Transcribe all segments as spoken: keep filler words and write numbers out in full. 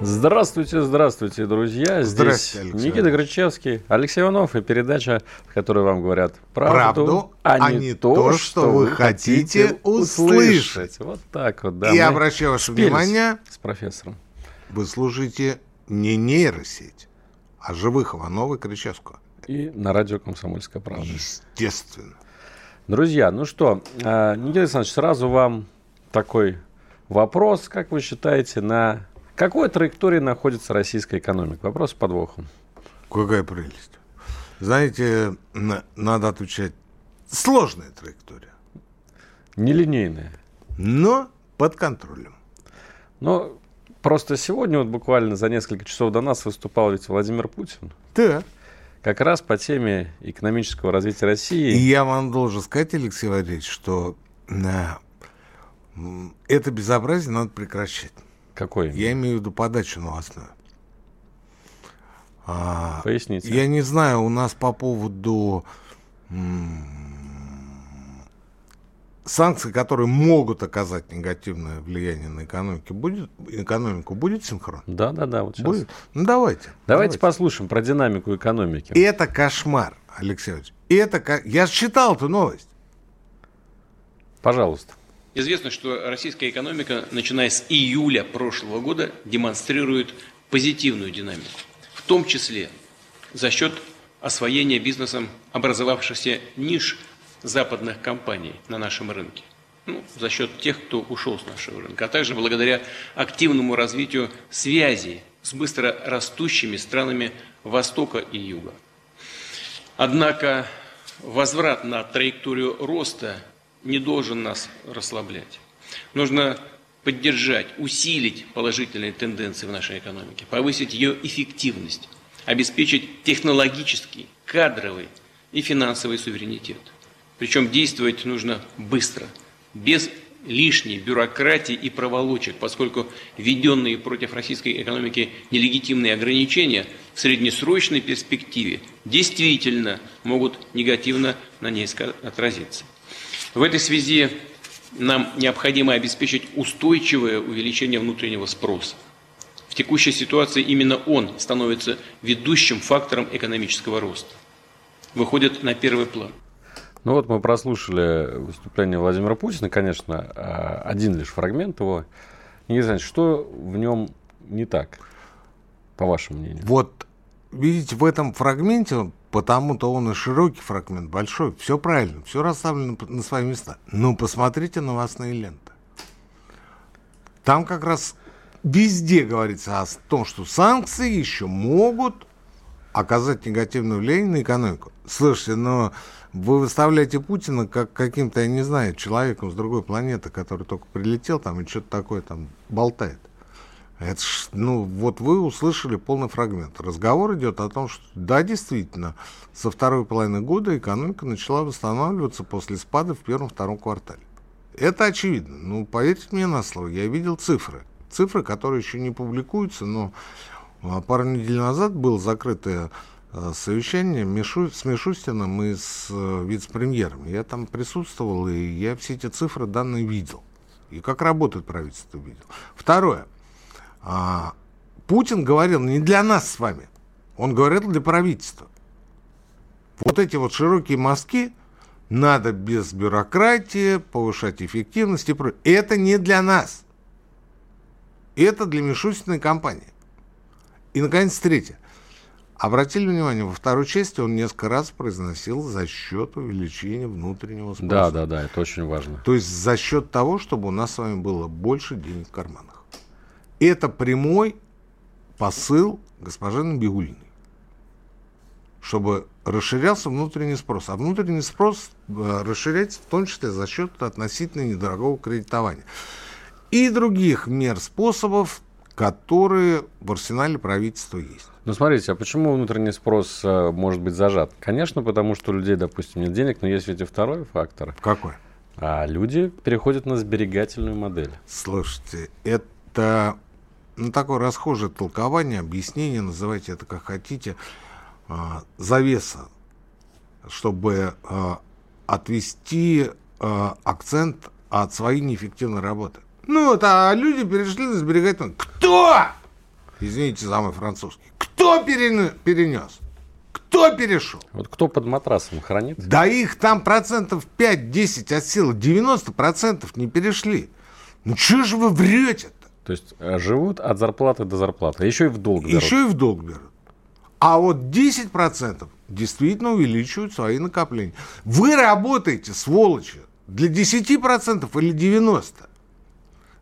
Здравствуйте, здравствуйте, друзья. Здесь Никита Кричевский, Алексей Иванов и передача, в которой вам говорят правду, правду а, а не то, то что, что вы хотите услышать. услышать. Вот так вот, да. И обращаю ваше внимание с профессором. Вы слушаете не нейросеть, а живых Иванова и Кричевского. И на радио «Комсомольская правда». Естественно. Друзья, ну что, Никита Александрович, сразу вам такой вопрос. Как вы считаете, на... В какой траектории находится российская экономика? Вопрос с подвохом. Какая прелесть. Знаете, на, надо отвечать. Сложная траектория. Нелинейная. Но под контролем. Но просто сегодня, вот буквально за несколько часов до нас, выступал ведь Владимир Путин. Да. Как раз по теме экономического развития России. И я вам должен сказать, Алексей Валерьевич, что на, это безобразие надо прекращать. Какой? Я имею в виду подачу новостную. А, Поясните. Я не знаю, у нас по поводу м- санкций, которые могут оказать негативное влияние на экономику, будет, экономику, будет синхрон? Да, да, да. Вот сейчас. Будет? Ну, давайте, давайте. Давайте послушаем про динамику экономики. Это кошмар, Алексей Ильич. Это, я считал эту новость. Пожалуйста. Известно, что российская экономика, начиная с июля прошлого года, демонстрирует позитивную динамику, в том числе за счет освоения бизнесом образовавшихся ниш западных компаний на нашем рынке, ну, за счет тех, кто ушел с нашего рынка, а также благодаря активному развитию связей с быстро растущими странами Востока и Юга. Однако возврат на траекторию роста не должен нас расслаблять. Нужно поддержать, усилить положительные тенденции в нашей экономике, повысить ее эффективность, обеспечить технологический, кадровый и финансовый суверенитет. Причем действовать нужно быстро, без лишней бюрократии и проволочек, поскольку введенные против российской экономики нелегитимные ограничения в среднесрочной перспективе действительно могут негативно на ней отразиться. В этой связи нам необходимо обеспечить устойчивое увеличение внутреннего спроса. В текущей ситуации именно он становится ведущим фактором экономического роста. Выходит на первый план. Ну вот мы прослушали выступление Владимира Путина, конечно, один лишь фрагмент его. Не знаю, что в нем не так, по вашему мнению? Вот, видите, в этом фрагменте... Потому-то он и широкий фрагмент, большой. Все правильно, все расставлено на свои места. Но посмотрите новостные ленты. Там как раз везде говорится о том, что санкции еще могут оказать негативное влияние на экономику. Слушайте, но вы выставляете Путина как каким-то, я не знаю, человеком с другой планеты, который только прилетел там и что-то такое там болтает. Это ж, ну, вот вы услышали полный фрагмент. Разговор идет о том, что да, действительно, со второй половины года экономика начала восстанавливаться после спада в первом-втором квартале. Это очевидно. Ну, поверьте мне на слово, я видел цифры. Цифры, которые еще не публикуются, но пару недель назад было закрытое совещание с Мишустиным и с вице-премьером. Я там присутствовал, и я все эти цифры, данные видел. И как работает правительство, видел. Второе. А, Путин говорил не для нас с вами, он говорил для правительства. Вот эти вот широкие мазки надо без бюрократии, повышать эффективность и прочее. Это не для нас. Это для Мишустиной компании. И, наконец, третье. Обратили внимание, во второй части он несколько раз произносил за счет увеличения внутреннего спроса. Да, да, да, это очень важно. То есть за счет того, чтобы у нас с вами было больше денег в карманах. Это прямой посыл госпожи Набиуллиной, чтобы расширялся внутренний спрос. А внутренний спрос расширяется в том числе за счет относительно недорогого кредитования и других мер, способов, которые в арсенале правительства есть. Ну, смотрите, а почему внутренний спрос э, может быть зажат? Конечно, потому что у людей, допустим, нет денег, но есть ведь и второй фактор. Какой? А люди переходят на сберегательную модель. Слушайте, это ну, такое расхожее толкование, объяснение, называйте это как хотите, э, завеса, чтобы э, отвести э, акцент от своей неэффективной работы. Ну, вот, а люди перешли на сберегательную. Кто? Извините за мой французский. Кто перенес? Кто перешел? Вот кто под матрасом хранит? Да их там процентов пять-десять от силы, девяносто процентов не перешли. Ну, чего же вы врете-то? То есть живут от зарплаты до зарплаты, еще и в долг берут. Еще и в долг берут. А вот десять процентов действительно увеличивают свои накопления. Вы работаете, сволочи, для десять процентов или девяносто процентов?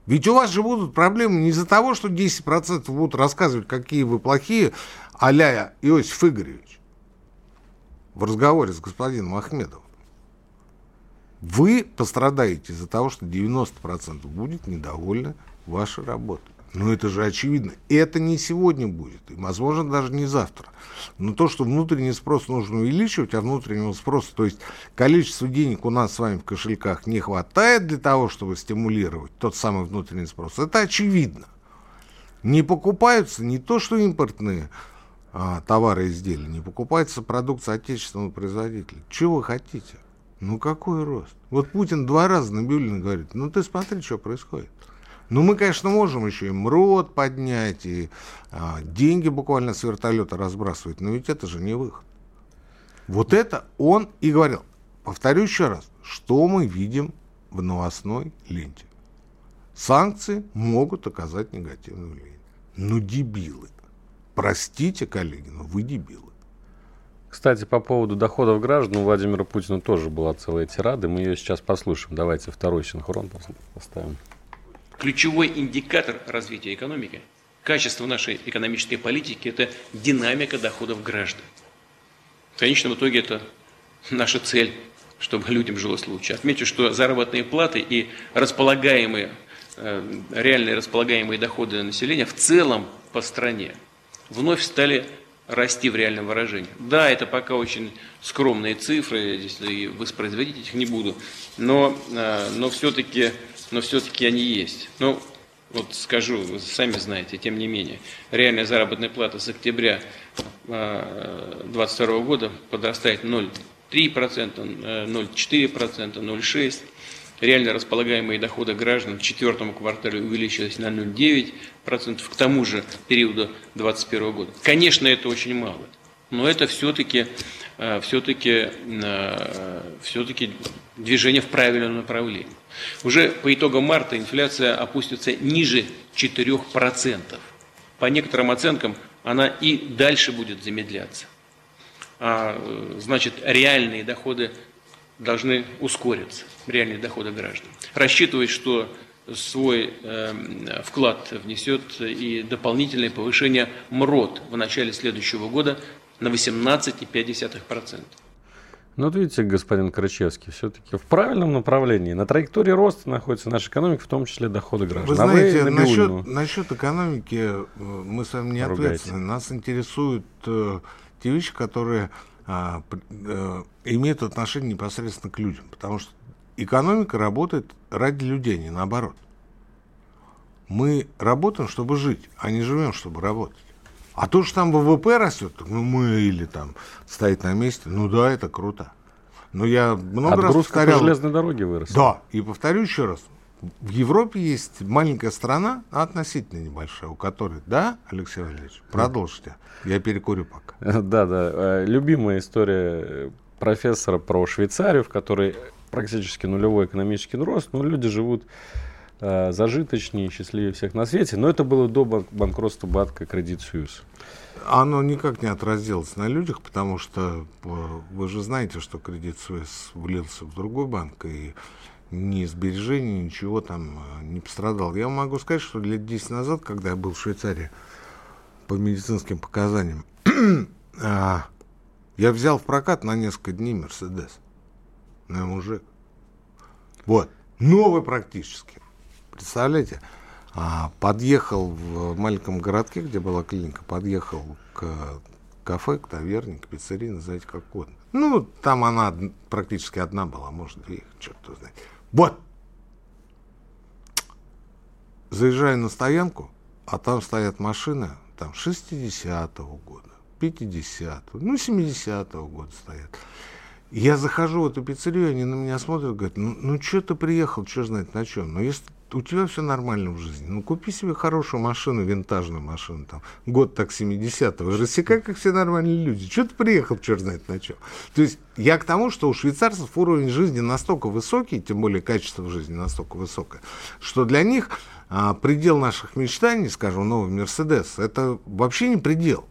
Ведь у вас же будут проблемы не из-за того, что десять процентов будут рассказывать, какие вы плохие, а-ля Иосиф Игоревич, в разговоре с господином Ахмедовым. Вы пострадаете из-за того, что девяносто процентов будет недовольны вашей работой. Ну, это же очевидно. Это не сегодня будет, и, возможно, даже не завтра. Но то, что внутренний спрос нужно увеличивать, а внутреннего спроса, то есть количество денег у нас с вами в кошельках не хватает для того, чтобы стимулировать тот самый внутренний спрос, это очевидно. Не покупаются не то, что импортные а, товары и изделия, не покупается продукция отечественного производителя. Чего вы хотите? Ну, какой рост? Вот Путин два раза на Бюллина говорит, ну, ты смотри, что происходит. Ну, мы, конечно, можем еще и МРОТ поднять, и а, деньги буквально с вертолета разбрасывать, но ведь это же не выход. Вот это он и говорил. Повторю еще раз, что мы видим в новостной ленте. Санкции могут оказать негативное влияние. Ну, дебилы. Простите, коллеги, но вы дебилы. Кстати, по поводу доходов граждан у Владимира Путина тоже была целая тирада. Мы ее сейчас послушаем. Давайте второй синхрон поставим. Ключевой индикатор развития экономики, качество нашей экономической политики – это динамика доходов граждан. В конечном итоге это наша цель, чтобы людям жилось лучше. Отмечу, что заработные платы и располагаемые, реальные располагаемые доходы населения в целом по стране вновь стали расти в реальном выражении. Да, это пока очень скромные цифры, я здесь и воспроизводить их не буду, но, но все-таки... Но все-таки они есть. Ну, вот скажу, вы сами знаете, тем не менее, реальная заработная плата с октября двадцать второго года подрастает ноль целых три десятых процента, ноль целых четыре десятых процента, ноль целых шесть десятых процента. Реально располагаемые доходы граждан к четвертому кварталу увеличились на ноль целых девять десятых процента к тому же периоду двадцать первого года. Конечно, это очень мало, но это все-таки, все-таки, все-таки движение в правильном направлении. Уже по итогам марта инфляция опустится ниже четырех процентов. По некоторым оценкам она и дальше будет замедляться. А, значит, реальные доходы должны ускориться, реальные доходы граждан. Рассчитывать, что свой э, вклад внесет и дополнительное повышение МРОТ в начале следующего года на восемнадцать целых пять десятых процента. Ну, вот видите, господин Кричевский, все-таки в правильном направлении, на траектории роста находится наша экономика, в том числе доходы граждан. Вы знаете, а вы насчет, насчет экономики мы с вами не ответственны. Нас интересуют э, те вещи, которые э, э, имеют отношение непосредственно к людям. Потому что экономика работает ради людей, не наоборот. Мы работаем, чтобы жить, а не живем, чтобы работать. А то, что там ВВП растет, ну мы или там стоит на месте, ну да, это круто. Но я много Отгрузка раз повторял... железной дороги вырос. Да, и повторю еще раз. В Европе есть маленькая страна, относительно небольшая, у которой, да, Алексей Валерьевич, продолжите, я перекурю пока. Да, да, любимая история профессора про Швейцарию, в которой практически нулевой экономический рост, но люди живут... зажиточнее, счастливее всех на свете. Но это было до банкротства банка Credit Suisse. Оно никак не отразилось на людях, потому что вы же знаете, что Credit Suisse влился в другой банк, и ни сбережений, ничего там не пострадало. Я могу сказать, что лет десять назад, когда я был в Швейцарии по медицинским показаниям, я взял в прокат на несколько дней Мерседес. Ну, я мужик. Вот. Новый практически. Представляете? Подъехал в маленьком городке, где была клиника, подъехал к кафе, к таверне, к пиццерии, назовите как угодно. Ну, там она практически одна была, может, две, черт его знает. Вот! Заезжаю на стоянку, а там стоят машины там, шестидесятого года, пятидесятого, ну, семидесятого года стоят. Я захожу в эту пиццерию, они на меня смотрят, говорят, ну, ну что ты приехал, что знать на чем? Ну, если у тебя все нормально в жизни, ну, купи себе хорошую машину, винтажную машину, там, год так семидесятого, рассекай, как все нормальные люди. Что ты приехал, черт знает на чем? То есть я к тому, что у швейцарцев уровень жизни настолько высокий, тем более качество жизни настолько высокое, что для них а, предел наших мечтаний, скажем, новый Мерседес, это вообще не предел,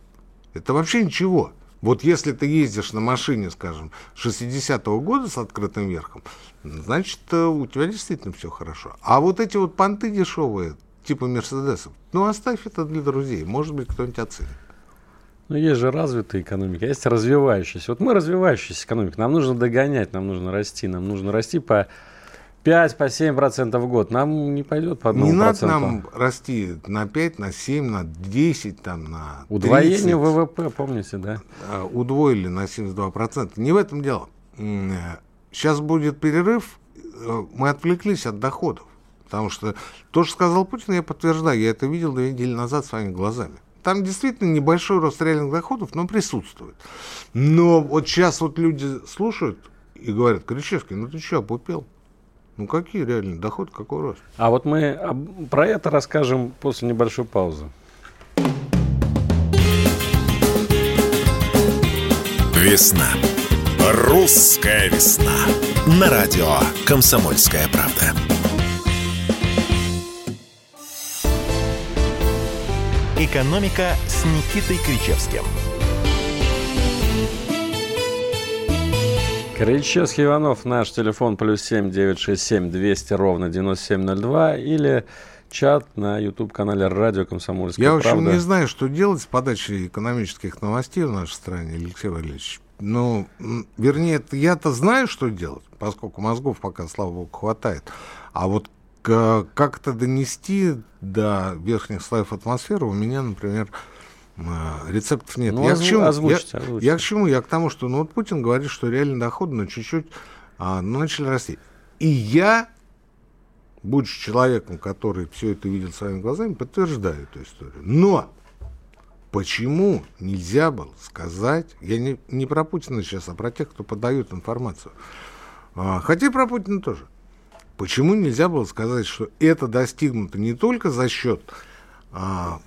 это вообще ничего. Вот если ты ездишь на машине, скажем, шестидесятого года с открытым верхом, значит, у тебя действительно все хорошо. А вот эти вот понты дешевые, типа Мерседесов, ну, оставь это для друзей, может быть, кто-нибудь оценит. Ну, есть же развитая экономика, есть развивающаяся. Вот мы развивающаяся экономика, нам нужно догонять, нам нужно расти, нам нужно расти по пять-семь процентов в год. Нам не пойдет по одному проценту. Не надо нам расти на пять, на семь, на десять, там, на тридцать. Удвоение ВВП, помните, да? Удвоили на семьдесят два процента. Не в этом дело. Сейчас будет перерыв. Мы отвлеклись от доходов. Потому что то, что сказал Путин, я подтверждаю. Я это видел две недели назад своими глазами. Там действительно небольшой рост реальных доходов, но присутствует. Но вот сейчас вот люди слушают и говорят, Кричевский, ну ты что, опупел? Ну, какие реальные доходы, какой рост? А вот мы про это расскажем после небольшой паузы. Весна. Русская весна. На радио «Комсомольская правда». «Экономика» с Никитой Кричевским. Кричевский, Иванов, наш телефон плюс семь девятьсот шестьдесят семь двести ровно девяносто семь ноль два или чат на YouTube-канале «Радио Комсомольская правда». Я, в общем, не знаю, что делать с подачей экономических новостей в нашей стране, Алексей Валерьевич. Ну, вернее, я-то знаю, что делать, поскольку мозгов пока, слава богу, хватает. А вот как это донести до верхних слоев атмосферы у меня, например... Рецептов нет. Ну, я, озв... к чему? Озвучите, я, озвучите. я к чему? Я к тому, что ну, вот Путин говорит, что реальные доходы ну, чуть-чуть а, ну, начали расти. И я, будучи человеком, который все это видел своими глазами, подтверждаю эту историю. Но почему нельзя было сказать, я не, не про Путина сейчас, а про тех, кто подает информацию, а, хотя и про Путина тоже. Почему нельзя было сказать, что это достигнуто не только за счет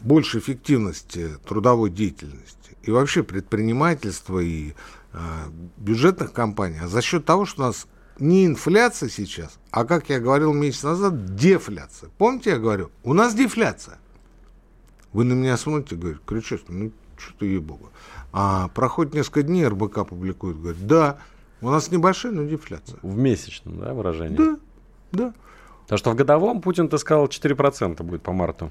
больше эффективности трудовой деятельности и вообще предпринимательства и а, бюджетных компаний, а за счет того, что у нас не инфляция сейчас, а, как я говорил месяц назад, дефляция. Помните, я говорю, у нас дефляция. Вы на меня смотрите и говорите, Кричевский, ну что-то ей-богу. А проходит несколько дней, эр бэ ка публикует, говорит, да, у нас небольшая, но дефляция. В месячном, да, выражении? Да, да. Потому что в годовом Путин-то сказал четыре процента будет по марту.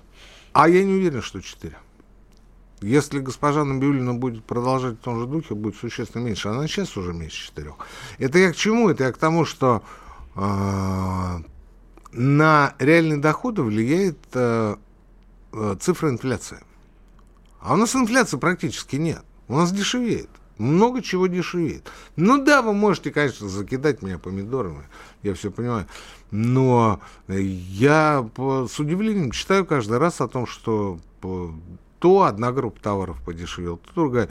А я не уверен, что четыре. Если госпожа Набиуллина будет продолжать в том же духе, будет существенно меньше. Она сейчас уже меньше четыре. Это я к чему? Это я к тому, что э, на реальные доходы влияет э, цифра инфляции. А у нас инфляции практически нет. У нас дешевеет. Много чего дешевеет. Ну да, вы можете, конечно, закидать меня помидорами, я все понимаю, но я с удивлением читаю каждый раз о том, что то одна группа товаров подешевела, то другая.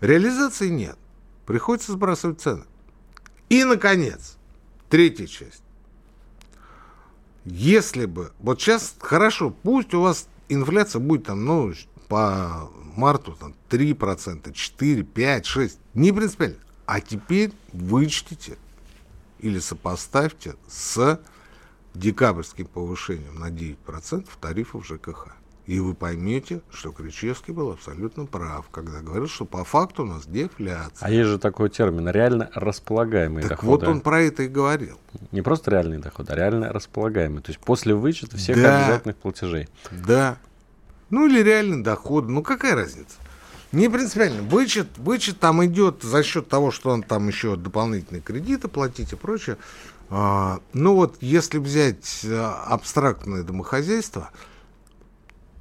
Реализации нет. Приходится сбрасывать цены. И, наконец, третья часть. Если бы... Вот сейчас, хорошо, пусть у вас инфляция будет там, ну, по... марту там три процента, четыре, пять, шесть, не принципиально. А теперь вычтите или сопоставьте с декабрьским повышением на девять процентов тарифов ЖКХ. И вы поймете, что Кричевский был абсолютно прав, когда говорил, что по факту у нас дефляция. А есть же такой термин, реально располагаемые так доходы. Так вот он про это и говорил. Не просто реальные доходы, а реально располагаемые. То есть после вычета всех да. обязательных платежей. Да. Ну, или реальный доход. Ну, какая разница? Не принципиально. Вычет, вычет там идет за счет того, что он там еще дополнительные кредиты платить и прочее. Ну вот, если взять абстрактное домохозяйство,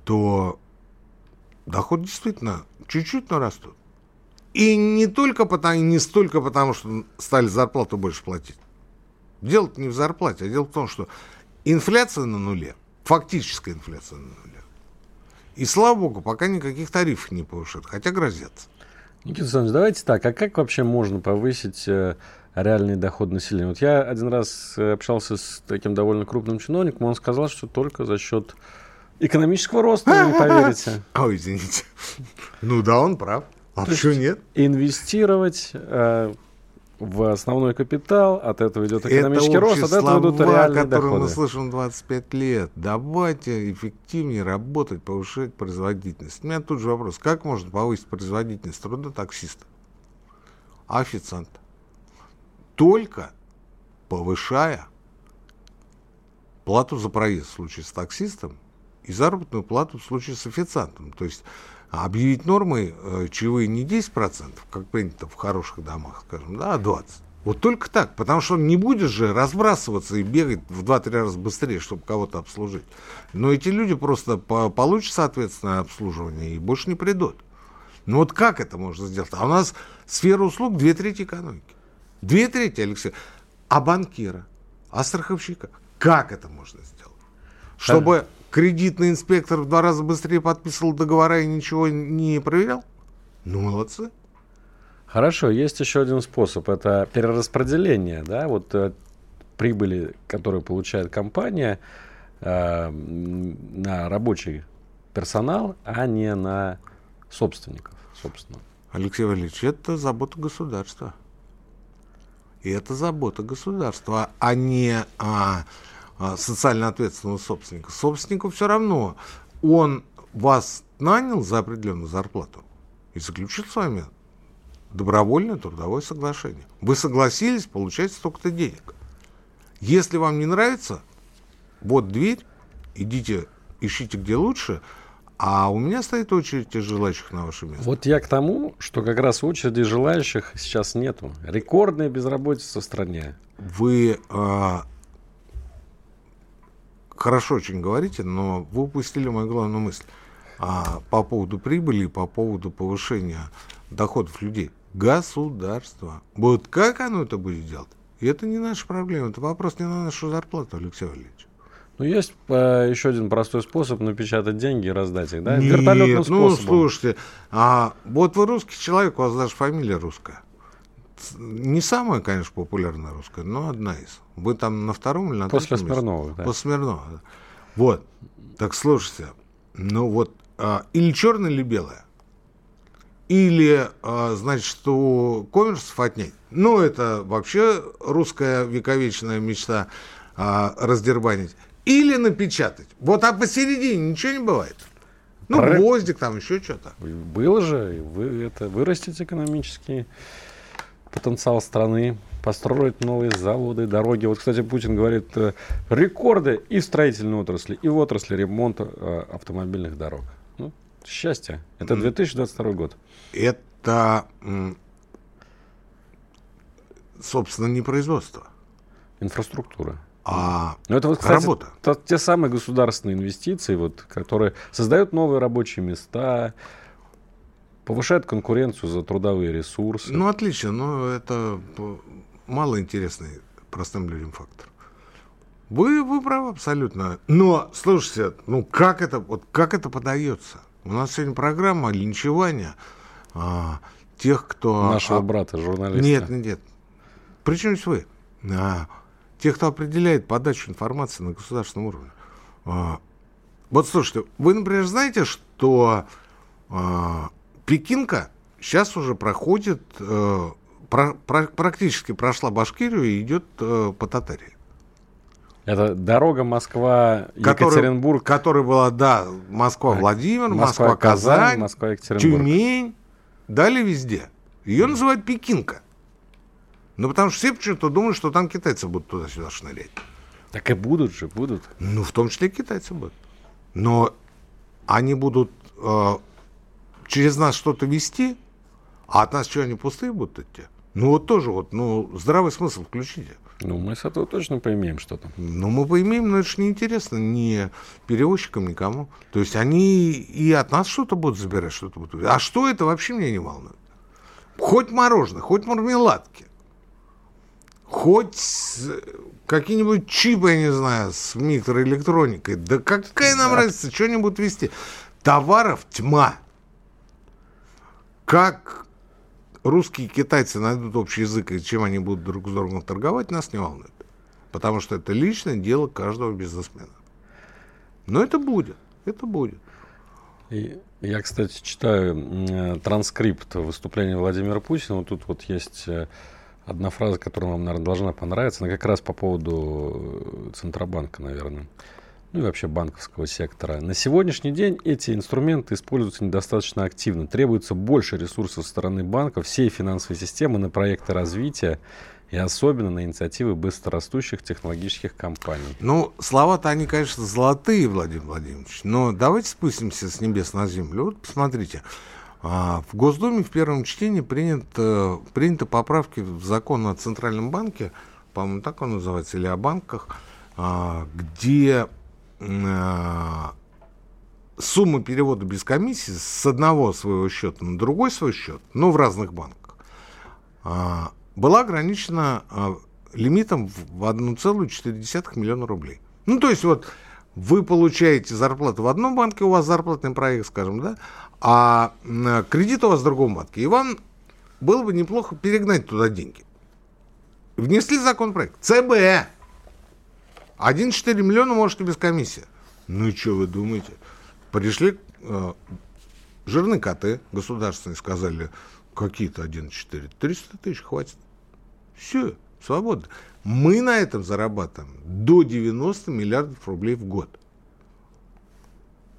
то доходы действительно чуть-чуть, но растут. И не только потому, и не столько потому, что стали зарплату больше платить. Дело-то не в зарплате, а дело в том, что инфляция на нуле, фактическая инфляция на нуле. И, слава богу, пока никаких тарифов не повышают, хотя грозятся. Никита Александрович, давайте так, а как вообще можно повысить реальный доход населения? Вот я один раз общался с таким довольно крупным чиновником, он сказал, что только за счет экономического роста, не поверите. Ой, извините. Ну да, он прав. А почему нет? Инвестировать э, в основной капитал, от этого идет экономический это рост, от этого идут реальные доходы. Это общие слова, которые мы слышим двадцать пять лет. Давайте эффективнее работать, повышать производительность. У меня тут же вопрос, как можно повысить производительность труда таксиста, официанта? Только повышая плату за проезд в случае с таксистом и заработную плату в случае с официантом. То есть объявить нормы э, чаевые не десять процентов, как принято в хороших домах, скажем, да, а двадцать процентов. Вот только так, потому что не будешь же разбрасываться и бегать в два-три раза быстрее, чтобы кого-то обслужить. Но эти люди просто по- получат соответственное обслуживание и больше не придут. Ну вот как это можно сделать? А у нас сфера услуг две трети экономики. Две трети, Алексей. А банкира, а страховщика? Как это можно сделать? Чтобы... Кредитный инспектор в два раза быстрее подписывал договора и ничего не проверял? Ну, молодцы. Хорошо, есть еще один способ. Это перераспределение. Да? Вот э, прибыли, которые получает компания, э, на рабочий персонал, а не на собственников. Собственно. Алексей Валерьевич, это забота государства. И это забота государства, а не... А... социально ответственного собственника. Собственнику все равно. Он вас нанял за определенную зарплату и заключил с вами добровольное трудовое соглашение. Вы согласились получать столько-то денег. Если вам не нравится, вот дверь, идите, ищите где лучше, а у меня стоит очередь из желающих на ваше место. Вот я к тому, что как раз очереди желающих сейчас нету. Рекордная безработица в стране. Вы... Хорошо очень говорите, но вы упустили мою главную мысль а, по поводу прибыли и по поводу повышения доходов людей. Государство. Вот как оно это будет делать? И это не наша проблема, это вопрос не на нашу зарплату, Алексей Валерьевич. Ну, есть а, еще один простой способ напечатать деньги и раздать их, да? Нет, вертолетным способом. Ну, слушайте, а, вот вы русский человек, у вас даже фамилия русская. Не самая, конечно, популярная русская, но одна из. Вы там на втором или на третьем месте? После Смирнова, да. После Смирнова, да. Вот. Так слушайте, ну вот, а, или черное, или белое. Или, а, значит, что коммерсов отнять. Ну, это вообще русская вековечная мечта а, раздербанить. Или напечатать. Вот, а посередине ничего не бывает. Ну, Про... гвоздик там, еще что-то. Было же, вы это вырастет экономически. Потенциал страны, построить новые заводы, дороги. Вот, кстати, Путин говорит, рекорды и в строительной отрасли, и в отрасли ремонта э, автомобильных дорог. Ну, счастье. Это две тысячи двадцать второй год. Это, собственно, не производство. Инфраструктура. А Но это, вот, кстати, работа. Это те самые государственные инвестиции, вот, которые создают новые рабочие места, повышает конкуренцию за трудовые ресурсы. Ну, отлично, но это малоинтересный простым людям фактор. Вы, вы правы абсолютно. Но, слушайте, ну как это, вот как это подается? У нас сегодня программа линчевания а, тех, кто... Нашего а, брата, журналиста. Нет, нет, нет. Причем здесь вы? А, тех, кто определяет подачу информации на государственном уровне. А, вот, слушайте, вы, например, знаете, что... А, Пекинка сейчас уже проходит, э, про, про, практически прошла Башкирию и идет э, по Татарии. Это дорога Москва-Екатеринбург. Которая была, да, Москва-Владимир, Москва-Казань, Москва-Екатеринбург. Тюмень. Далее везде. Ее mm. называют Пекинка. Ну, потому что все почему-то думают, что там китайцы будут туда-сюда шнырять. Так и будут же, будут. Ну, в том числе и китайцы будут. Но они будут... Э, через нас что-то вести, а от нас что, они пустые будут идти? Ну, вот тоже вот, ну, здравый смысл включите. Ну, мы с этого точно поимеем что-то. Ну, мы поимеем, но это же неинтересно ни перевозчикам, никому. То есть они и от нас что-то будут забирать, что-то будут... А что это вообще меня не волнует? Хоть мороженое, хоть мармеладки, хоть какие-нибудь чипы, я не знаю, с микроэлектроникой. Да какая нам да. разница, что они будут везти? Товаров тьма. Как русские и китайцы найдут общий язык, и чем они будут друг с другом торговать, нас не волнует. Потому что это личное дело каждого бизнесмена. Но это будет, это будет. И я, кстати, читаю транскрипт выступления Владимира Путина. Тут вот есть одна фраза, которая вам, наверное, должна понравиться. Она как раз по поводу Центробанка, наверное. Ну и вообще банковского сектора. На сегодняшний день эти инструменты используются недостаточно активно. Требуется больше ресурсов со стороны банков, всей финансовой системы на проекты развития и особенно на инициативы быстрорастущих технологических компаний. Ну, слова-то они, конечно, золотые, Владимир Владимирович, но давайте спустимся с небес на землю. Вот посмотрите, в Госдуме в первом чтении принято, приняты поправки в закон о Центральном банке, по-моему, так он называется, или о банках, где... сумма перевода без комиссии с одного своего счета на другой свой счет, но в разных банках, была ограничена лимитом в один целых четыре десятых миллиона рублей. Ну, то есть, вот вы получаете зарплату в одном банке, у вас зарплатный проект, скажем, да, а кредит у вас в другом банке, и вам было бы неплохо перегнать туда деньги. Внесли законопроект. ЦБ! один целых четыре десятых миллиона может и без комиссии. Ну и что вы думаете? Пришли э, жирные коты государственные, сказали, какие-то один целых четыре десятых. триста тысяч хватит. Все, свободно. Мы на этом зарабатываем до девяносто миллиардов рублей в год.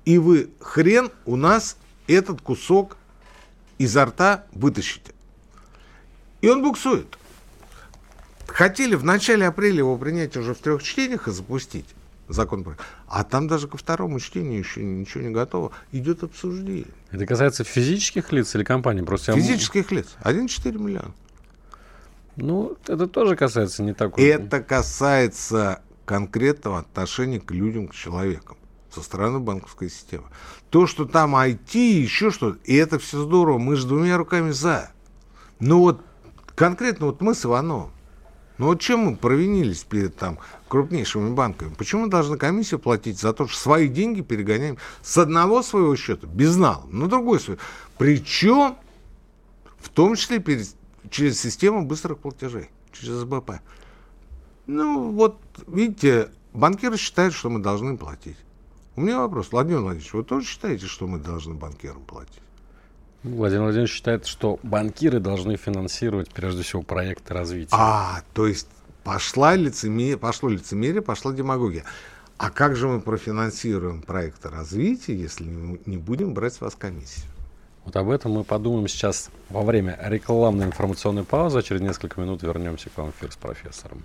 И вы хрен у нас этот кусок изо рта вытащите. И он буксует. Хотели в начале апреля его принять уже в трех чтениях и запустить законопроект. А там даже ко второму чтению еще ничего не готово. Идет обсуждение. Это касается физических лиц или компаний? Просто физических я... лиц. один целых четыре десятых миллиона. Ну, это тоже касается не такого. Это касается конкретного отношения к людям, к человекам со стороны банковской системы. То, что там ай ти, еще что-то, и это все здорово. Мы же двумя руками за. Но вот конкретно вот мы с Ивановым, ну вот чем мы провинились перед там крупнейшими банками? Почему должны комиссию платить за то, что свои деньги перегоняем с одного своего счета, безналом, на другой свой? Причем, в том числе перед, через систему быстрых платежей, через эс бэ пэ. Ну вот, видите, банкиры считают, что мы должны платить. У меня вопрос, Владимир Владимирович, вы тоже считаете, что мы должны банкирам платить? Владимир Владимирович считает, что банкиры должны финансировать, прежде всего, проекты развития. А, то есть пошла лицемерие, пошло лицемерие, пошла демагогия. А как же мы профинансируем проекты развития, если не будем брать с вас комиссию? Вот об этом мы подумаем сейчас во время рекламной информационной паузы. Через несколько минут вернемся к вам в эфир с профессором.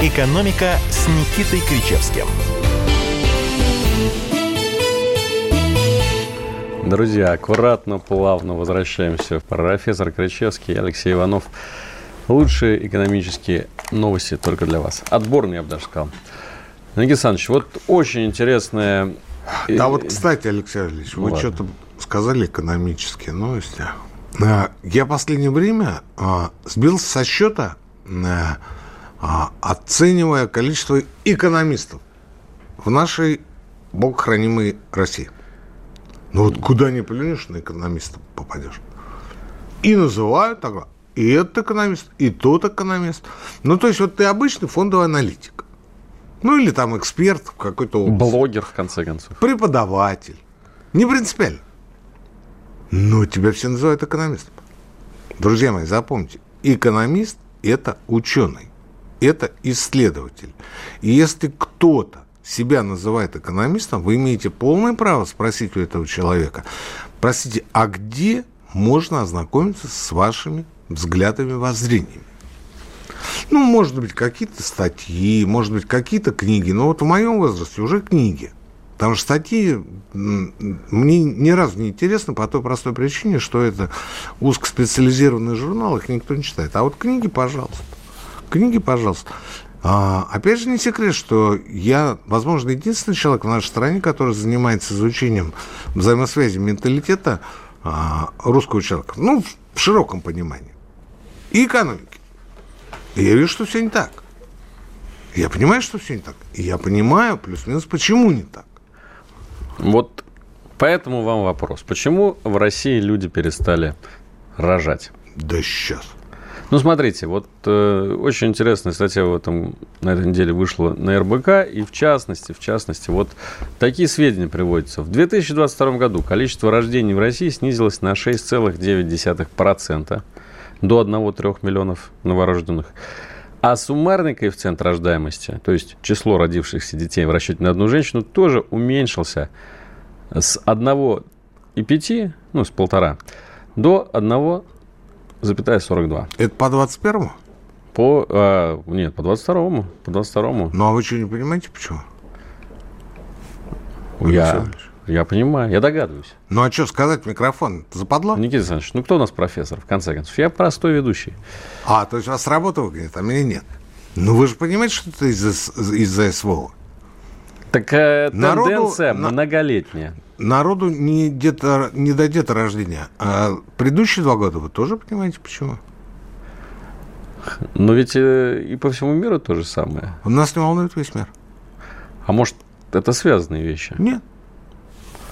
«Экономика» с Никитой Кричевским. Друзья, аккуратно, плавно возвращаемся. Профессор Кричевский, Алексей Иванов. Лучшие экономические новости только для вас. Отборные, я бы даже сказал. Никита Александрович, вот очень интересное... Да вот, кстати, Алексей Алексеевич, ну, вы ладно. что-то сказали экономические новости. Я в последнее время сбился со счета... оценивая количество экономистов в нашей богохранимой России. Ну вот куда ни плюнешь, на экономиста попадешь. И называют так, и этот экономист, и тот экономист. Ну то есть вот ты обычный фондовый аналитик. Ну или там эксперт в какой-то области. Блогер, в конце концов. Преподаватель. Не принципиально. Но тебя все называют экономистом. Друзья мои, запомните, экономист – это ученый. это исследователь. И если кто-то себя называет экономистом, вы имеете полное право спросить у этого человека, простите, а где можно ознакомиться с вашими взглядами, воззрениями? Ну, может быть, какие-то статьи, может быть, какие-то книги. Но вот в моем возрасте уже книги. Потому что статьи мне ни разу не интересны по той простой причине, что это узкоспециализированный журнал, их никто не читает. А вот книги, пожалуйста. Книги, пожалуйста. А, опять же, не секрет, что я, возможно, единственный человек в нашей стране, который занимается изучением взаимосвязи менталитета а, русского человека. Ну, в широком понимании. И экономики. И я вижу, что все не так. Я понимаю, что все не так. И я понимаю, плюс-минус, почему не так. Вот поэтому вам вопрос. Почему в России люди перестали рожать? Да сейчас. Ну, смотрите, вот э, очень интересная статья в этом, на этой неделе вышла на эр бэ ка. И в частности, в частности, вот такие сведения приводятся. В две тысячи двадцать втором году количество рождений в России снизилось на шесть целых девять десятых процента до одного целого трёх десятых миллионов новорожденных. А суммарный коэффициент рождаемости, то есть число родившихся детей в расчете на одну женщину, тоже уменьшился с одна целая пять десятых, ну, с полтора, до одна целая сорок две сотых. Это по двадцать первому? По, э, нет, по двадцать второму. По двадцать второму. Ну, а вы что, не понимаете, почему? Я, я понимаю, я догадываюсь. Ну, а что сказать, микрофон западло? Никита Александрович, ну, кто у нас профессор, в конце концов? Я простой ведущий. А, то есть вас работа выгонит, а меня нет. Ну, вы же понимаете, что это из-за, из-за СВО? Так э, тенденция народу, многолетняя. Народу не, дето, не до деторождения. А предыдущие два года вы тоже понимаете, почему? Но ведь э, и по всему миру то же самое. Нас не волнует весь мир. А может, это связанные вещи? Нет.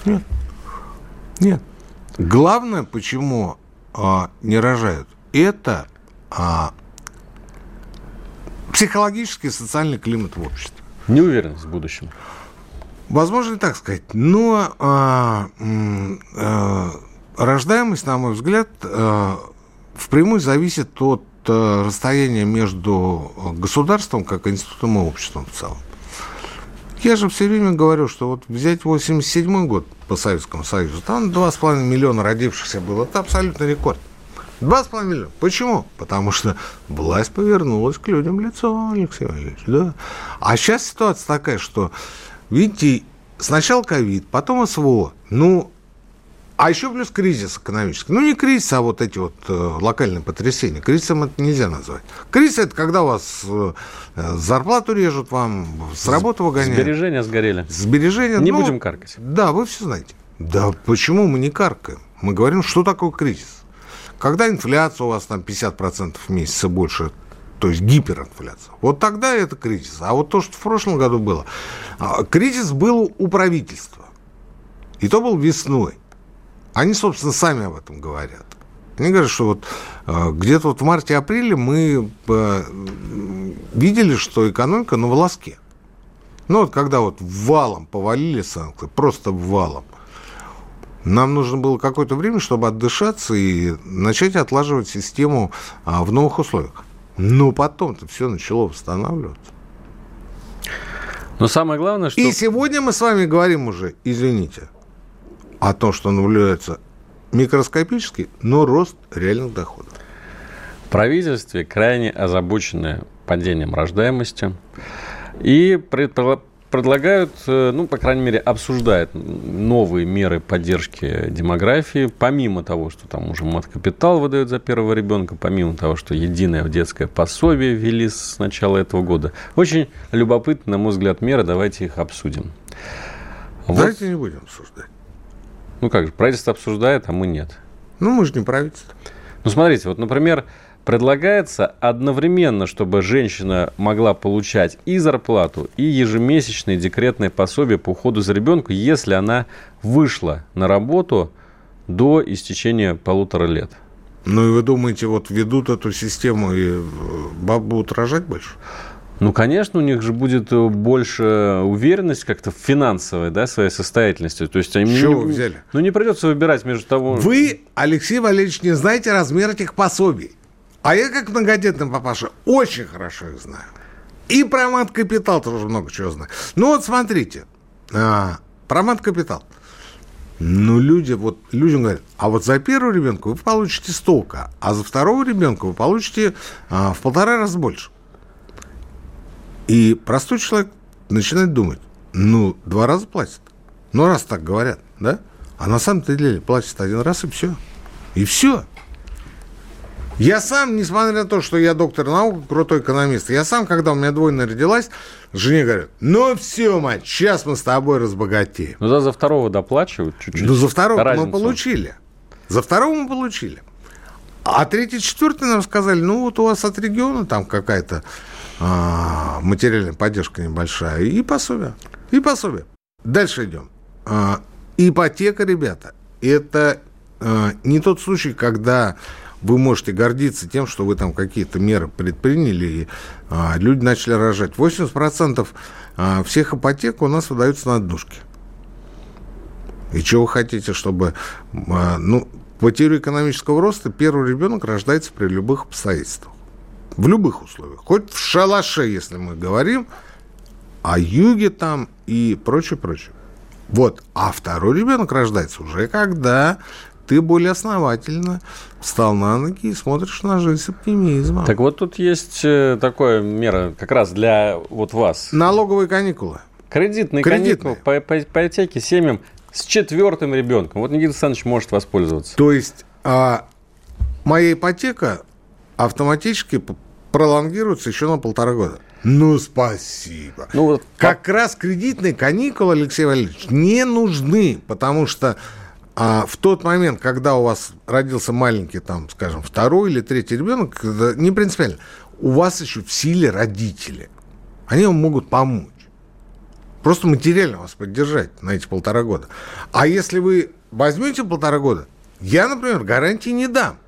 Нет. Нет. Главное, почему а, не рожают, это а, психологический и социальный климат в обществе. Неуверенность в будущем. Возможно, и так сказать. Но а, а, рождаемость, на мой взгляд, а, впрямую зависит от а, расстояния между государством как институтом и обществом в целом. Я же все время говорю, что вот взять восемьдесят седьмой год по Советскому Союзу, там два с половиной миллиона родившихся было, это абсолютно рекорд. два с половиной миллиона. Почему? Потому что власть повернулась к людям лицом, Алексей Валерьевич. Да. А сейчас ситуация такая, что, видите, сначала ковид, потом СВО, ну, а еще плюс кризис экономический. Ну, не кризис, а вот эти вот локальные потрясения. Кризисом это нельзя назвать. Кризис – это когда у вас зарплату режут, вам с работы выгоняют. Сбережения сгорели. Сбережения. Не ну, будем каркать. Да, вы все знаете. Да почему мы не каркаем? Мы говорим, что такое кризис. Когда инфляция у вас там пятьдесят процентов в месяц и больше, то есть гиперинфляция, вот тогда это кризис. А вот то, что в прошлом году было, кризис был у правительства. И то был весной. Они, собственно, сами об этом говорят. Они говорят, что вот где-то вот в марте-апреле мы видели, что экономика на волоске. Ну, вот когда вот валом повалили санкции, просто валом, нам нужно было какое-то время, чтобы отдышаться и начать отлаживать систему в новых условиях. Но потом-то все начало восстанавливаться. Но самое главное, что... И сегодня мы с вами говорим уже, извините, о том, что наблюдается микроскопический, но рост реальных доходов. В правительстве крайне озабочены падением рождаемости и предлагают, ну, по крайней мере, обсуждают новые меры поддержки демографии, помимо того, что там уже маткапитал выдают за первого ребенка, помимо того, что единое детское пособие ввели с начала этого года. Очень любопытны, на мой взгляд, меры, давайте их обсудим. Давайте вот. Не будем обсуждать. Ну как же, правительство обсуждает, а мы нет. Ну, мы же не правительство. Ну, смотрите, вот, например, предлагается одновременно, чтобы женщина могла получать и зарплату, и ежемесячные декретные пособия по уходу за ребенком, если она вышла на работу до истечения полутора лет. Ну, и вы думаете, вот ведут эту систему, и баб будут рожать больше? Ну, конечно, у них же будет больше уверенность как-то финансовой, да, своей состоятельностью. То есть они не, вы взяли? Ну, не придется выбирать между того... Вы, Алексей Валерьевич, не знаете размер этих пособий. А я, как многодетный папаша, очень хорошо их знаю. И про мат-капитал тоже много чего знаю. Ну вот смотрите, а, про мат-капитал. Ну, люди, вот, людям говорят, а вот за первого ребенка вы получите столько, а за второго ребенка вы получите а, в полтора раза больше. И простой человек начинает думать, ну, два раза платят. Ну, раз так говорят, да? А на самом-то деле платят один раз, и все. И все. Я сам, несмотря на то, что я доктор наук, крутой экономист, я сам, когда у меня двойня родилась, жене говорю, ну все, мать, сейчас мы с тобой разбогатеем. Ну да, за второго доплачивают чуть-чуть. Ну за второго разницу. мы получили. За второго мы получили. А третий, четвертый нам сказали, ну вот у вас от региона там какая-то а, материальная поддержка небольшая и пособие. И пособие. Дальше идем. А, ипотека, ребята, это а, не тот случай, когда... Вы можете гордиться тем, что вы там какие-то меры предприняли, и а, люди начали рожать. восемьдесят процентов всех ипотек у нас выдаются на однушки. И чего вы хотите, чтобы... А, ну, по теории экономического роста первый ребенок рождается при любых обстоятельствах. В любых условиях. Хоть в шалаше, если мы говорим о юге там и прочее, прочее. Вот. А второй ребенок рождается уже когда... Ты более основательно встал на ноги и смотришь на жизнь с оптимизмом. Так вот тут есть такая мера как раз для вот вас. Налоговые каникулы. Кредитные, Кредитные. каникулы по, по, по ипотеке семьям с четвертым ребенком. Вот Никита Александрович может воспользоваться. То есть а, моя ипотека автоматически пролонгируется еще на полтора года. Ну, спасибо. Ну, вот, как по... раз кредитные каникулы, Алексей Валерьевич, не нужны, потому что... А в тот момент, когда у вас родился маленький, там, скажем, второй или третий ребенок, не принципиально, у вас еще в силе родители. Они вам могут помочь. Просто материально вас поддержать на эти полтора года. А если вы возьмете полтора года, я, например, гарантии не дам,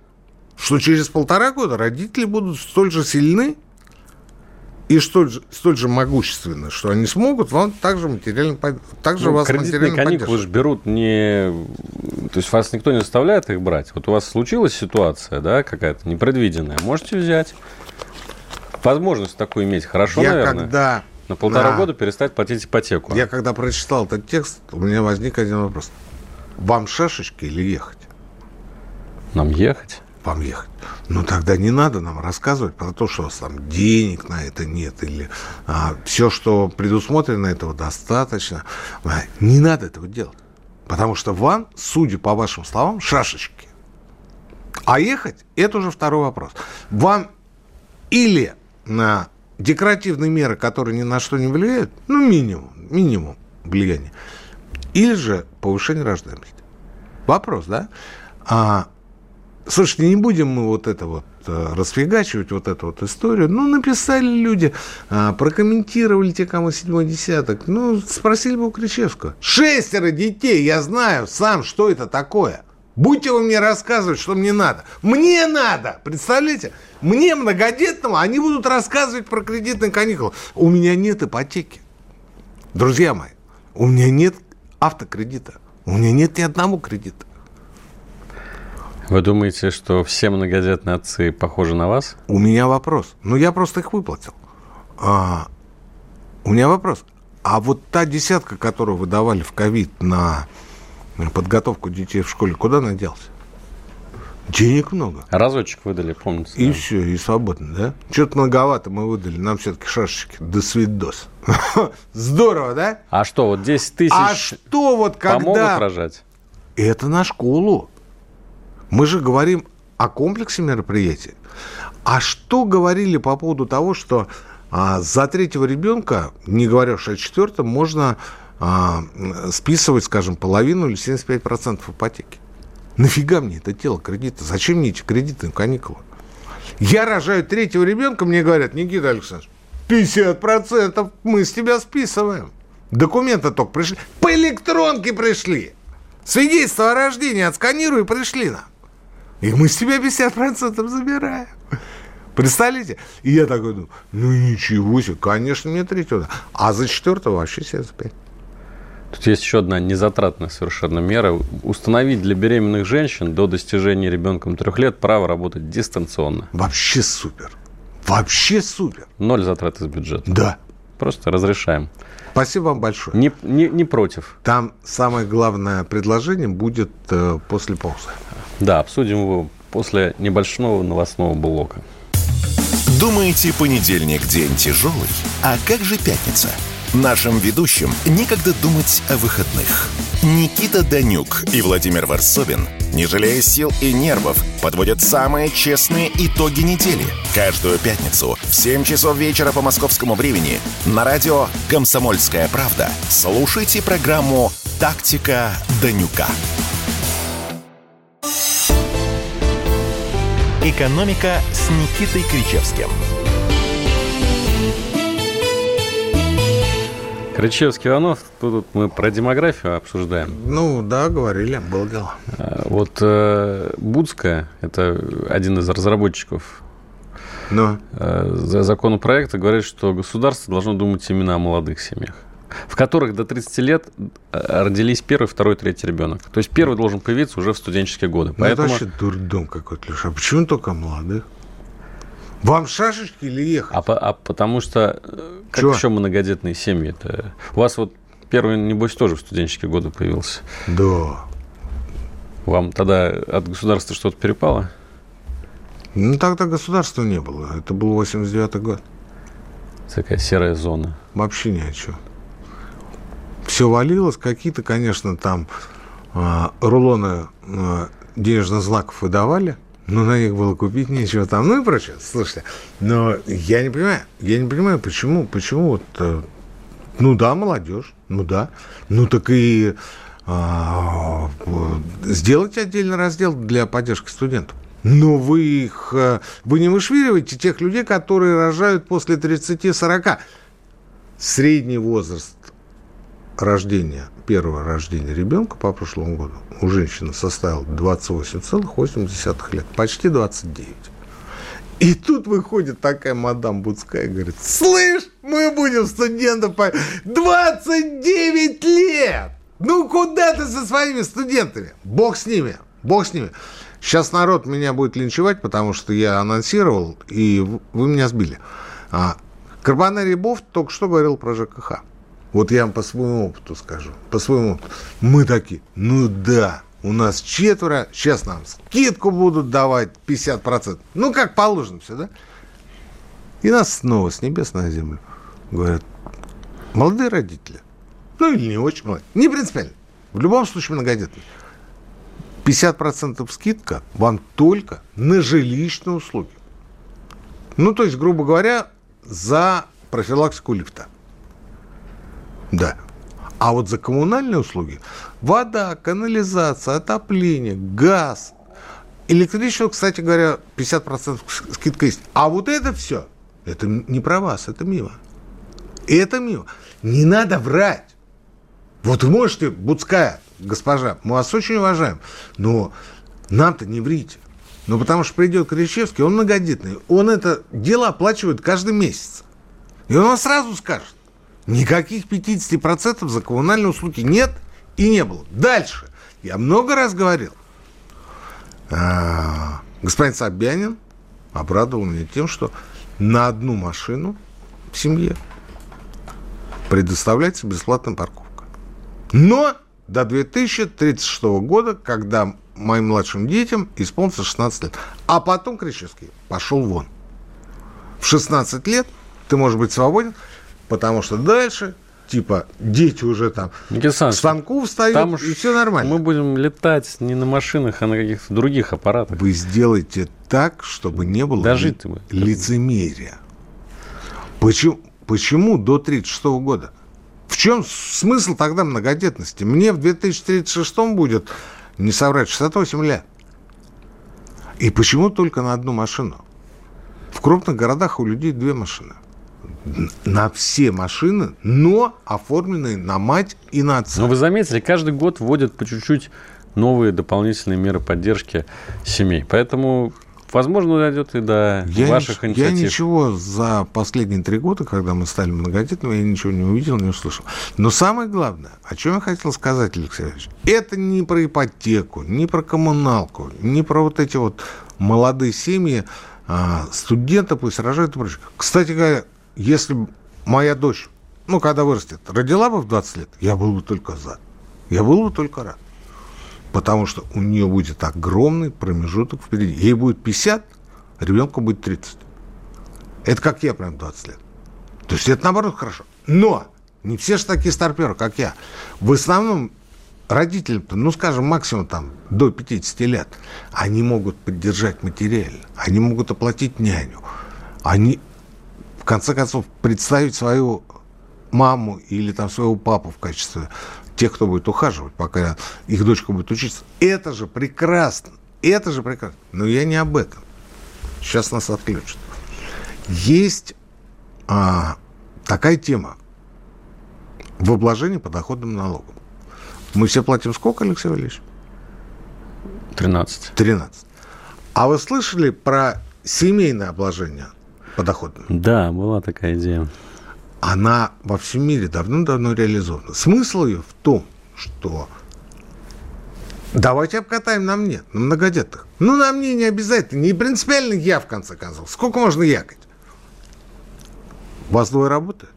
что через полтора года родители будут столь же сильны и столь же, столь же могущественны, что они смогут вам также материально, также ну, вас материально поддерживать. Кредитные каникулы же берут не... То есть вас никто не заставляет их брать. Вот у вас случилась ситуация, да, какая-то непредвиденная. Можете взять. Возможность такую иметь хорошо, я наверное. Когда... На полтора да. года перестать платить ипотеку. Я когда прочитал этот текст, у меня возник один вопрос. Вам шашечки или ехать? Нам ехать? Вам ехать. Ну, тогда не надо нам рассказывать про то, что у вас там денег на это нет, или а, все, что предусмотрено, этого достаточно. Не надо этого делать. Потому что вам, судя по вашим словам, шашечки. А ехать – это уже второй вопрос. Вам или на декоративные меры, которые ни на что не влияют, ну, минимум, минимум влияния, или же повышение рождаемости. Вопрос, да? А, Слушайте, не будем мы вот это вот расфигачивать, вот эту вот историю. Ну, написали люди, прокомментировали те, кому седьмой десяток. Ну, спросили бы у Кричевского. Шестеро детей, я знаю сам, что это такое. Будьте вы мне рассказывать, что мне надо. Мне надо, представляете? Мне, многодетному, они будут рассказывать про кредитные каникулы. У меня нет ипотеки. Друзья мои, у меня нет автокредита. У меня нет ни одного кредита. Вы думаете, что все многодетные отцы похожи на вас? У меня вопрос. Ну, я просто их выплатил. А, у меня вопрос. А вот та десятка, которую вы давали в ковид на подготовку детей в школе, куда она делась? Денег много. Разочек выдали, помните. И да. все, и свободно, да? Что-то многовато мы выдали. Нам все-таки шашечки. До свидос. Здорово, да? А что, вот десять тысяч а что, вот, когда... помогут рожать? Это на школу. Мы же говорим о комплексе мероприятий. А что говорили по поводу того, что а, за третьего ребенка, не говоря уж о четвертом, можно а, списывать, скажем, половину или семьдесят пять процентов ипотеки? Нафига мне это тело кредита? Зачем мне эти кредитные каникулы? Я рожаю третьего ребенка, мне говорят, Никита Александрович, пятьдесят процентов мы с тебя списываем. Документы только пришли. По электронке пришли. Свидетельство о рождении отсканируй и пришли нам. И мы с тебя пятьдесят процентов забираем. Представляете? И я такой думаю, ну ничего себе, конечно, мне третьего. А за четвертого вообще семьдесят пять. Тут есть еще одна незатратная совершенно мера. Установить для беременных женщин до достижения ребенком трех лет право работать дистанционно. Вообще супер. Вообще супер. Ноль затрат из бюджета. Да. Просто разрешаем. Спасибо вам большое. Не, не, не против. Там самое главное предложение будет э, после паузы. Да, обсудим его после небольшого новостного блока. Думаете, понедельник день тяжелый? А как же пятница? Нашим ведущим некогда думать о выходных. Никита Данюк и Владимир Варсобин, не жалея сил и нервов, подводят самые честные итоги недели. Каждую пятницу в семь часов вечера по московскому времени на радио «Комсомольская правда». Слушайте программу «Тактика Данюка». «Экономика» с Никитой Кричевским. Кричевский, Иванов, тут мы про демографию обсуждаем. Ну да, говорили, было дело. Вот э, Буцкая, это один из разработчиков Но. Э, законопроекта, говорит, что государство должно думать именно о молодых семьях, в которых до тридцати лет родились первый, второй, третий ребенок. То есть первый должен появиться уже в студенческие годы. Поэтому... Это вообще дурдом какой-то, Леша. А почему только молодых? Вам шашечки или ехать? А, а потому что... Как Чего? Еще многодетные семьи-то? У вас вот первый, небось, тоже в студенческие годы появился. Да. Вам тогда от государства что-то перепало? Ну, тогда государства не было. Это был восемьдесят девятый год. Такая серая зона. Вообще ни о чем. Все валилось. Какие-то, конечно, там э, рулоны э, денежных знаков выдавали. Ну, на них было купить нечего там, ну и прочее, слушайте. Но я не понимаю, я не понимаю, почему, почему вот, ну да, молодежь, ну да, ну так и а, сделайте отдельный раздел для поддержки студентов. Но вы их, вы не вышвыриваете тех людей, которые рожают после тридцати сорока. Средний возраст рождения, первого рождения ребенка по прошлому году у женщины составил двадцать восемь целых восемь десятых лет, почти двадцать девять. И тут выходит такая мадам Буцкая и говорит: слышь, мы будем студентов по двадцать девять лет! Ну куда ты со своими студентами? Бог с ними, бог с ними. Сейчас народ меня будет линчевать, потому что я анонсировал, и вы меня сбили. Карбонарий Рябов только что говорил про ЖКХ. Вот я вам по своему опыту скажу, по своему опыту. Мы такие, ну да, у нас четверо, сейчас нам скидку будут давать пятьдесят процентов. Ну, как положено все, да? И нас снова с небес на землю. Говорят, молодые родители, ну или не очень молодые, не принципиально, в любом случае многодетные. пятьдесят процентов скидка вам только на жилищные услуги. Ну, то есть, грубо говоря, за профилактику лифта. Да. А вот за коммунальные услуги вода, канализация, отопление, газ, электричество, кстати говоря, пятьдесят процентов скидка есть. А вот это все, это не про вас, это мимо. Это мимо. Не надо врать. Вот вы можете, Буцкая, госпожа, мы вас очень уважаем, но нам-то не врите. Ну, потому что придет Кричевский, он многодетный, он это дело оплачивает каждый месяц. И он вам сразу скажет. Никаких пятьдесят процентов за коммунальные услуги нет и не было. Дальше. Я много раз говорил. А, господин Собянин обрадовал меня тем, что на одну машину в семье предоставляется бесплатная парковка. Но до две тысячи тридцать шестого года, когда моим младшим детям исполнится шестнадцать лет. А потом Кричевский пошел вон. В шестнадцать лет ты можешь быть свободен. Потому что дальше, типа, дети уже там к станку встают, и все нормально. Мы будем летать не на машинах, а на каких-то других аппаратах. Вы сделайте так, чтобы не было ли... лицемерия. Почему, почему до тридцать шестого года? В чем смысл тогда многодетности? Мне в две тысячи тридцать шестом будет, не соврать, шестьдесят восемь лет. И почему только на одну машину? В крупных городах у людей две машины. На все машины, но оформленные на мать и на отца. Но вы заметили, каждый год вводят по чуть-чуть новые дополнительные меры поддержки семей. Поэтому Возможно, дойдет и до я ваших ни, инициатив. Я ничего за последние три года, когда мы стали многодетными, я ничего не увидел, не услышал. Но самое главное, о чем я хотел сказать, Алексей Ильич, это не про ипотеку, не про коммуналку, не про вот эти вот молодые семьи, студенты пусть рожают и прочее. Кстати говоря, если бы моя дочь, ну, когда вырастет, родила бы в двадцать лет, я был бы только за. Я был бы только рад. Потому что у нее будет огромный промежуток впереди. Ей будет пятьдесят, ребенку будет тридцать. Это как я прям двадцать лет. То есть это, наоборот, хорошо. Но не все же такие старперы, как я. В основном родителям-то, ну, скажем, максимум там до пятидесяти лет, они могут поддержать материально, они могут оплатить няню, они, в конце концов, представить свою маму или там своего папу в качестве тех, кто будет ухаживать, пока их дочка будет учиться. Это же прекрасно. Это же прекрасно. Но я не об этом. Сейчас нас отключат. Есть а, такая тема. В обложении подоходным налогом. Мы все платим сколько, Алексей Валерьевич? тринадцать. тринадцать. А вы слышали про семейное обложение подоходным? Да, была такая идея. Она во всем мире давным-давно реализована. Смысл ее в том, что давайте обкатаем на мне, на многодетных. Ну, на мне не обязательно, не принципиально я, в конце концов. Сколько можно якать? У вас двое работает.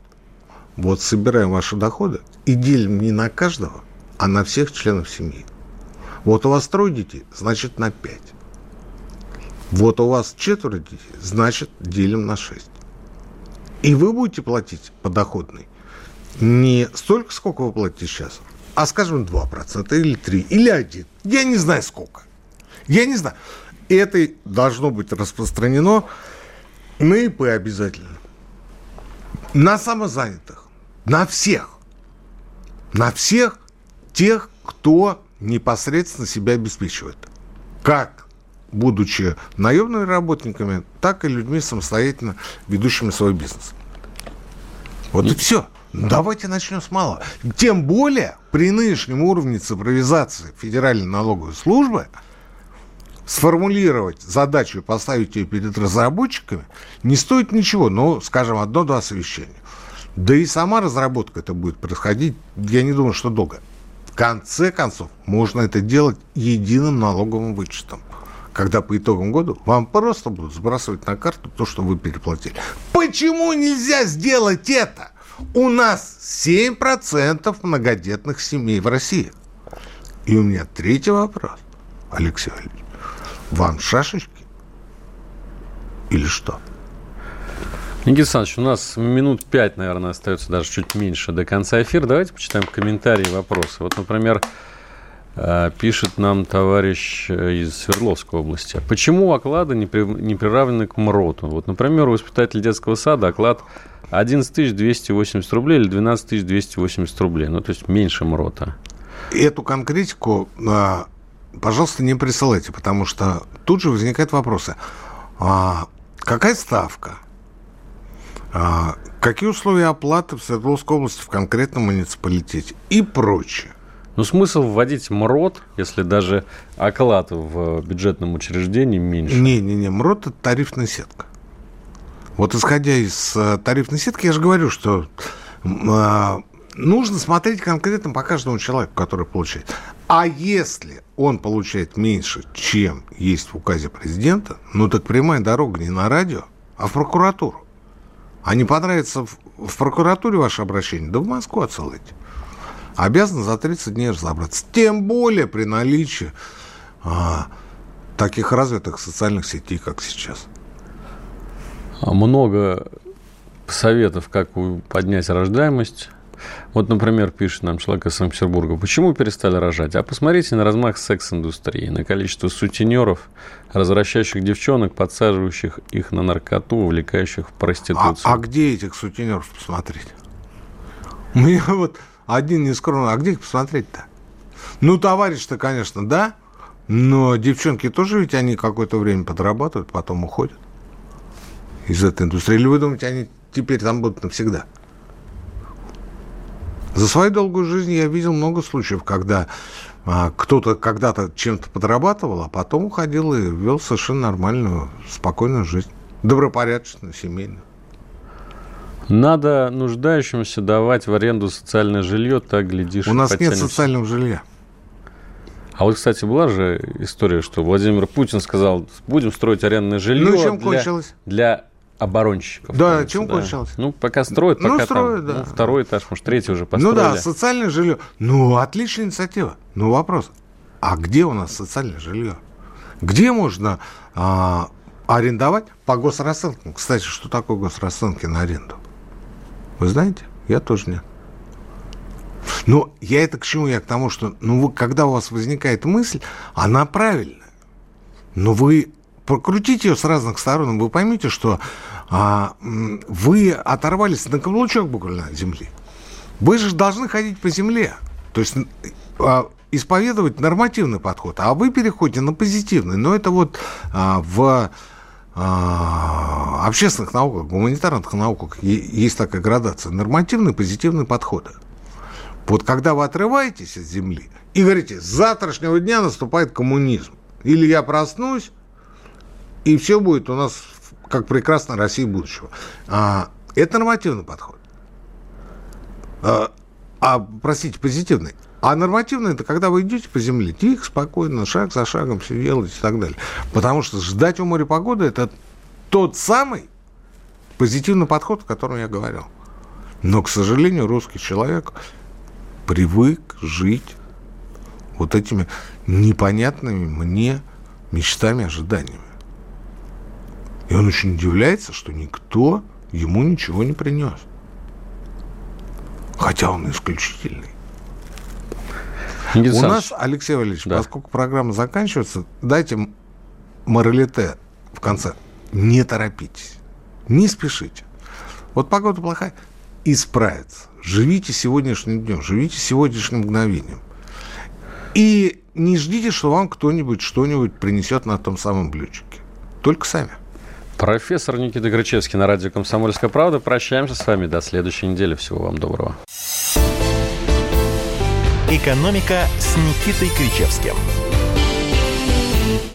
Вот собираем ваши доходы и делим не на каждого, а на всех членов семьи. Вот у вас трое детей, значит, на пять. Вот у вас четверо детей, значит, делим на шесть. И вы будете платить подоходный не столько, сколько вы платите сейчас, а, скажем, два процента или три процента, или один процент. Я не знаю, сколько. Я не знаю. Это должно быть распространено на ИП обязательно, на самозанятых, на всех. На всех тех, кто непосредственно себя обеспечивает. Как? Будучи наемными работниками, так и людьми, самостоятельно ведущими свой бизнес. Вот и, и все. Давайте начнем с малого. Тем более, при нынешнем уровне цифровизации Федеральной налоговой службы сформулировать задачу и поставить ее перед разработчиками не стоит ничего, ну, скажем, одно-два совещания. Да и сама разработка это будет происходить, я не думаю, что долго. В конце концов, можно это делать единым налоговым вычетом. Когда по итогам года вам просто будут сбрасывать на карту то, что вы переплатили. Почему нельзя сделать это? У нас семь процентов многодетных семей в России. И у меня третий вопрос, Алексей Валерьевич. Вам шашечки или что? Никита Александрович, у нас минут пять, наверное, остается, даже чуть меньше до конца эфира. Давайте почитаем комментарии и вопросы. Вот, например... Пишет нам товарищ из Свердловской области. Почему оклады не, при, не приравнены к МРОТу? Вот, например, у воспитателей детского сада оклад одиннадцать тысяч двести восемьдесят рублей или двенадцать тысяч двести восемьдесят рублей. Ну, то есть меньше МРОТа. Эту конкретику, пожалуйста, не присылайте, потому что тут же возникают вопросы. Какая ставка? Какие условия оплаты в Свердловской области в конкретном муниципалитете? И прочее. Ну, смысл вводить МРОТ, если даже оклад в бюджетном учреждении меньше? Не-не-не, МРОТ – это тарифная сетка. Вот исходя из тарифной сетки, я же говорю, что э, нужно смотреть конкретно по каждому человеку, который получает. А если он получает меньше, чем есть в указе президента, ну так прямая дорога не на радио, а в прокуратуру. А не понравится в, в прокуратуре ваше обращение, да в Москву отсылайте. Обязан за тридцать дней разобраться. Тем более при наличии а, таких развитых социальных сетей, как сейчас. Много советов, как поднять рождаемость. Вот, например, пишет нам человек из Санкт-Петербурга. Почему перестали рожать? А посмотрите на размах секс-индустрии, на количество сутенеров, развращающих девчонок, подсаживающих их на наркоту, увлекающих в проституцию. А, а где этих сутенеров посмотреть? Мне вот... Один не скромный. А где их посмотреть-то? Ну, товарищ-то, конечно, да. Но девчонки тоже ведь они какое-то время подрабатывают, потом уходят из этой индустрии. Или вы думаете, они теперь там будут навсегда? За свою долгую жизнь я видел много случаев, когда Кто-то когда-то чем-то подрабатывал, а потом уходил и вел совершенно нормальную, спокойную жизнь. Добропорядочную, семейную. Надо нуждающимся давать в аренду социальное жилье, так, глядишь, у нас потянемся. Нет социального жилья. А вот, кстати, была же история, что Владимир Путин сказал, будем строить арендное жилье ну, чем для, для оборонщиков. Да, кажется, чем да. кончилось? Ну, пока строят, ну, пока строят, там да. ну, второй этаж, может, третий уже построили. Ну да, социальное жилье. Ну, отличная инициатива. Но вопрос, а где у нас социальное жилье? Где можно а, арендовать по госрасценкам? Кстати, что такое госрасценки на аренду? Вы знаете? Я тоже нет. Но я это к чему? Я к тому, что ну, вы, когда у вас возникает мысль, она правильная. Но вы прокрутите ее с разных сторон, и вы поймете, что а, вы оторвались на каблучок буквально от земли. Вы же должны ходить по земле. То есть а, исповедовать нормативный подход. А вы переходите на позитивный. Но это вот а, в... общественных науках, гуманитарных науках есть такая градация. Нормативные, позитивные подходы. Вот когда вы отрываетесь от земли и говорите, с завтрашнего дня наступает коммунизм. Или я проснусь, и все будет у нас как прекрасная Россия будущего. Это нормативный подход. А, простите, позитивный. А нормативно это когда вы идете по земле, тихо, спокойно, шаг за шагом все делаете и так далее. Потому что ждать у моря погоды – это тот самый позитивный подход, о котором я говорил. Но, к сожалению, русский человек привык жить вот этими непонятными мне мечтами, ожиданиями. И он очень удивляется, что никто ему ничего не принес. Хотя он исключительный. Никита у нас, Алексей Валерьевич, да. Поскольку программа заканчивается, дайте моралите в конце. Не торопитесь, не спешите. Вот погода плохая, исправится. Живите сегодняшним днем, живите сегодняшним мгновением. И не ждите, что вам кто-нибудь что-нибудь принесет на том самом блюдчике. Только сами. Профессор Никита Кричевский на радио «Комсомольская правда». Прощаемся с вами до следующей недели. Всего вам доброго. «Экономика» с Никитой Кричевским.